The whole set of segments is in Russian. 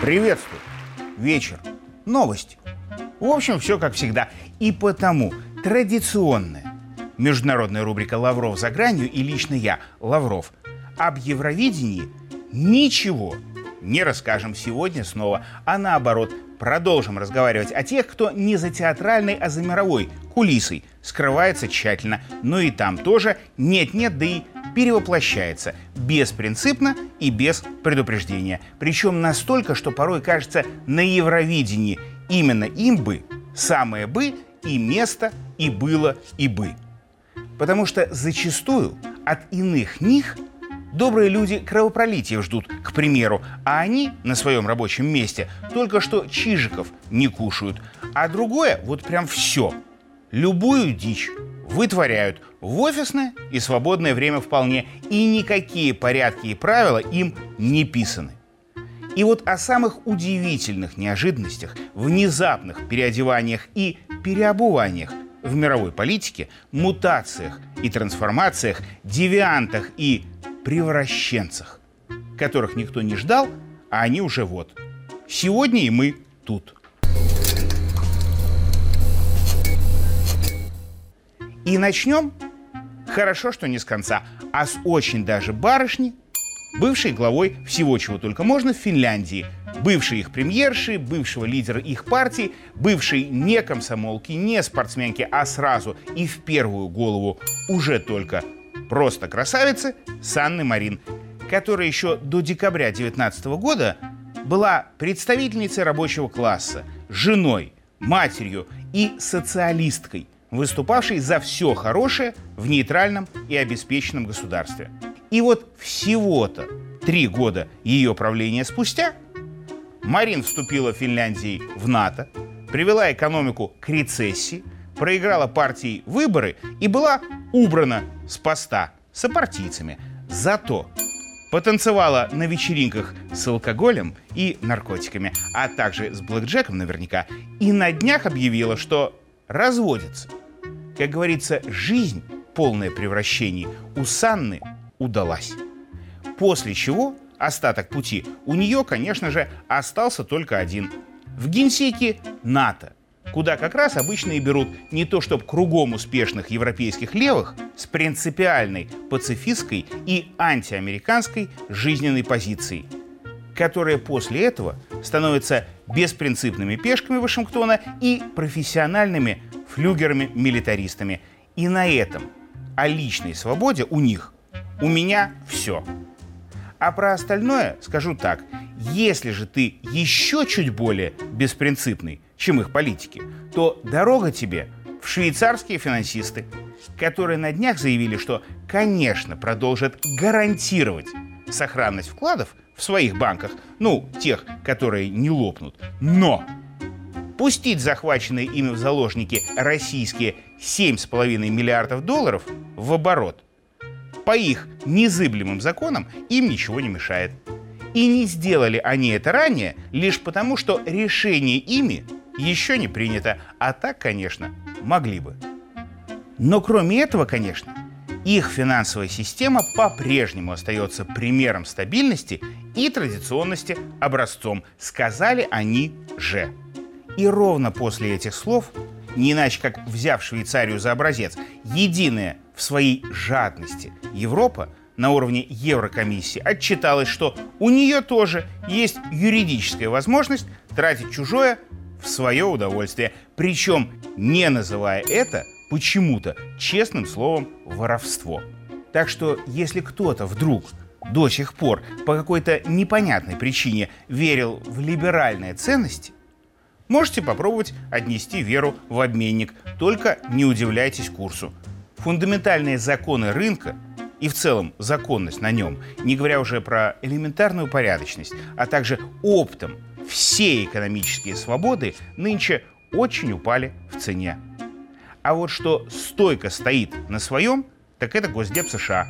Приветствую. Вечер. Новости. В общем, все как всегда. И потому традиционная международная рубрика «Лавров за гранью» и лично я, Лавров, об Евровидении ничего не расскажем сегодня снова, а наоборот, продолжим разговаривать о тех, кто не за театральной, а за мировой кулисой скрывается тщательно, но и там тоже нет-нет, да и перевоплощается беспринципно и без предупреждения. Причем настолько, что порой кажется, на Евровидении именно им бы, самое бы, и место, и было, и бы. Потому что зачастую от иных них добрые люди кровопролития ждут, к примеру, а они на своем рабочем месте только что чижиков не кушают, а другое вот прям все, любую дичь вытворяют в офисное и свободное время вполне, и никакие порядки и правила им не писаны. И вот о самых удивительных неожиданностях, внезапных переодеваниях и переобуваниях в мировой политике, мутациях и трансформациях, девиантах и превращенцах, которых никто не ждал, а они уже вот. Сегодня и мы тут. И начнем, хорошо, что не с конца, а с очень даже барышни, бывшей главой всего, чего только можно, в Финляндии, бывшей их премьерши, бывшего лидера их партии, бывшей не комсомолки, не спортсменки, а сразу и в первую голову уже только просто красавицы Санны Марин, которая еще до декабря 2019 года была представительницей рабочего класса, женой, матерью и социалисткой, выступавшей за все хорошее в нейтральном и обеспеченном государстве. И вот всего-то 3 года ее правления спустя Марин вступила Финляндии в НАТО, привела экономику к рецессии, проиграла партии выборы и была убрана с поста сопартийцами. Зато потанцевала на вечеринках с алкоголем и наркотиками, а также с блэкджеком наверняка, и на днях объявила, что разводится. Как говорится, жизнь, полное превращений, у Санны удалась. После чего остаток пути у нее, конечно же, остался только один. В генсеке НАТО, куда как раз обычно и берут не то чтобы кругом успешных европейских левых с принципиальной пацифистской и антиамериканской жизненной позицией, которые после этого становятся беспринципными пешками Вашингтона и профессиональными флюгерами-милитаристами. И на этом о личной свободе у них «у меня все». А про остальное скажу так. Если же ты еще чуть более беспринципный, чем их политики, то дорога тебе в швейцарские финансисты, которые на днях заявили, что, конечно, продолжат гарантировать сохранность вкладов в своих банках, ну, тех, которые не лопнут, но пустить захваченные ими в заложники российские $7,5 миллиардов в оборот по их незыблемым законам им ничего не мешает. И не сделали они это ранее лишь потому, что решение ими еще не принято, а так, конечно, могли бы. Но кроме этого, конечно, их финансовая система по-прежнему остается примером стабильности и традиционности образцом, сказали они же. И ровно после этих слов, не иначе как взяв Швейцарию за образец, единая в своей жадности Европа на уровне Еврокомиссии отчиталась, что у нее тоже есть юридическая возможность тратить чужое в свое удовольствие, причем не называя это почему-то честным словом воровство. Так что если кто-то вдруг до сих пор по какой-то непонятной причине верил в либеральные ценности, можете попробовать отнести веру в обменник, только не удивляйтесь курсу. Фундаментальные законы рынка и в целом законность на нем, не говоря уже про элементарную порядочность, а также оптом все экономические свободы нынче очень упали в цене. А вот что стойко стоит на своем, так это Госдеп США.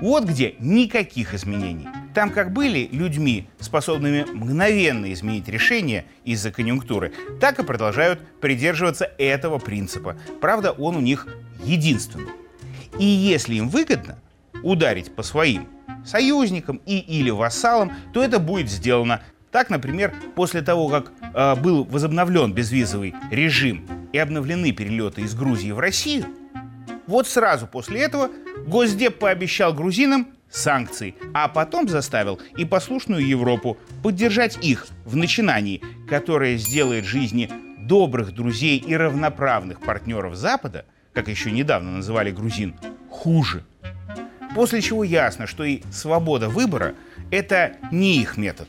Вот где никаких изменений. Там как были людьми, способными мгновенно изменить решение из-за конъюнктуры, так и продолжают придерживаться этого принципа. Правда, он у них единственный. И если им выгодно, ударить по своим союзникам и или вассалам, то это будет сделано. Так, например, после того, как был возобновлен безвизовый режим и обновлены перелеты из Грузии в Россию, вот сразу после этого Госдеп пообещал грузинам санкции, а потом заставил и послушную Европу поддержать их в начинании, которое сделает жизни добрых друзей и равноправных партнеров Запада, как еще недавно называли грузин, хуже. После чего ясно, что и свобода выбора – это не их метод.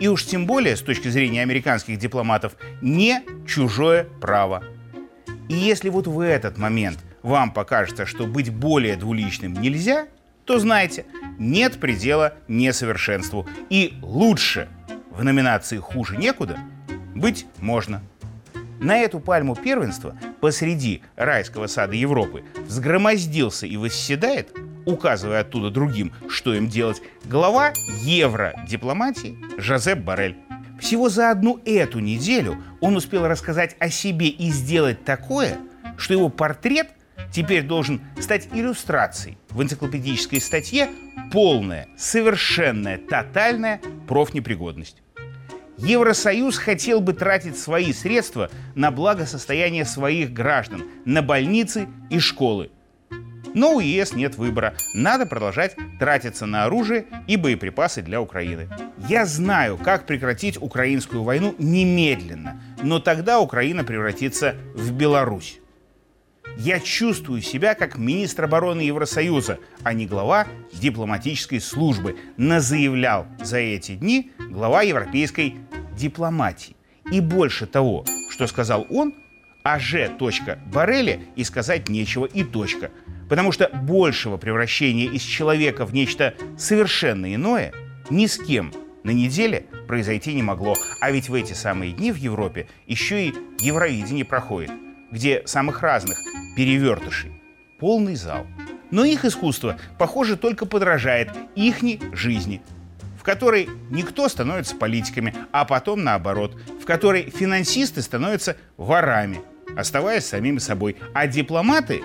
И уж тем более, с точки зрения американских дипломатов, не чужое право. И если вот в этот момент вам покажется, что быть более двуличным нельзя, то знайте, нет предела несовершенству. И лучше в номинации «Хуже некуда» быть можно. На эту пальму первенства посреди райского сада Европы взгромоздился и восседает, указывая оттуда другим, что им делать, глава евродипломатии Жозеп Боррель. Всего за одну эту неделю он успел рассказать о себе и сделать такое, что его портрет теперь должен стать иллюстрацией в энциклопедической статье «Полная, совершенная, тотальная профнепригодность». Евросоюз хотел бы тратить свои средства на благосостояние своих граждан, на больницы и школы. Но у ЕС нет выбора. Надо продолжать тратиться на оружие и боеприпасы для Украины. Я знаю, как прекратить украинскую войну немедленно, но тогда Украина превратится в Беларусь. Я чувствую себя как министр обороны Евросоюза, а не глава дипломатической службы, назаявлял за эти дни глава европейской дипломатии. И больше того, что сказал он, о Ж. Борреле и сказать нечего и точка. Потому что большего превращения из человека в нечто совершенно иное ни с кем на неделе произойти не могло. А ведь в эти самые дни в Европе еще и Евровидение проходит, где самых разных перевертышей полный зал. Но их искусство, похоже, только подражает ихней жизни, в которой никто становится политиками, а потом наоборот, в которой финансисты становятся ворами, оставаясь самими собой, а дипломаты...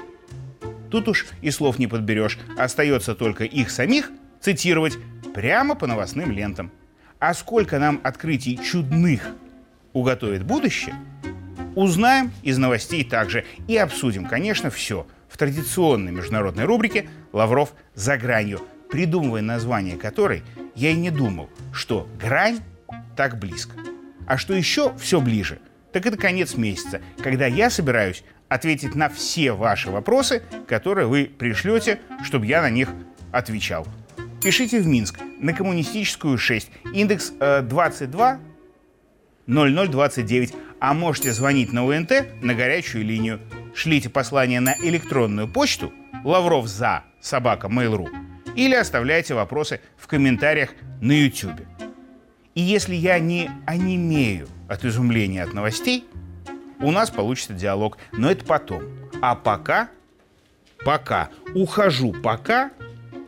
Тут уж и слов не подберешь. Остается только их самих цитировать прямо по новостным лентам. А сколько нам открытий чудных уготовит будущее, узнаем из новостей также. И обсудим, конечно, все в традиционной международной рубрике «Лавров за гранью», придумывая название которой я и не думал, что грань так близко. А что еще все ближе, так это конец месяца, когда я собираюсь ответить на все ваши вопросы, которые вы пришлете, чтобы я на них отвечал. Пишите в Минск на Коммунистическую 6, индекс 22 0029, а можете звонить на УНТ на горячую линию. Шлите послание на электронную почту lavrovza@mail.ru или оставляйте вопросы в комментариях на YouTube. И если я не онемею от изумления от новостей, у нас получится диалог, но это потом. А пока, ухожу пока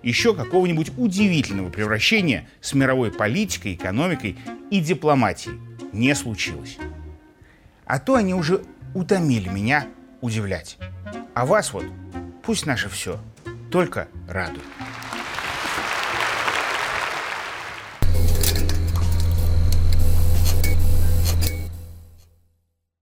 еще какого-нибудь удивительного превращения с мировой политикой, экономикой и дипломатией не случилось. А то они уже утомили меня удивлять. А вас вот пусть наше все только радует.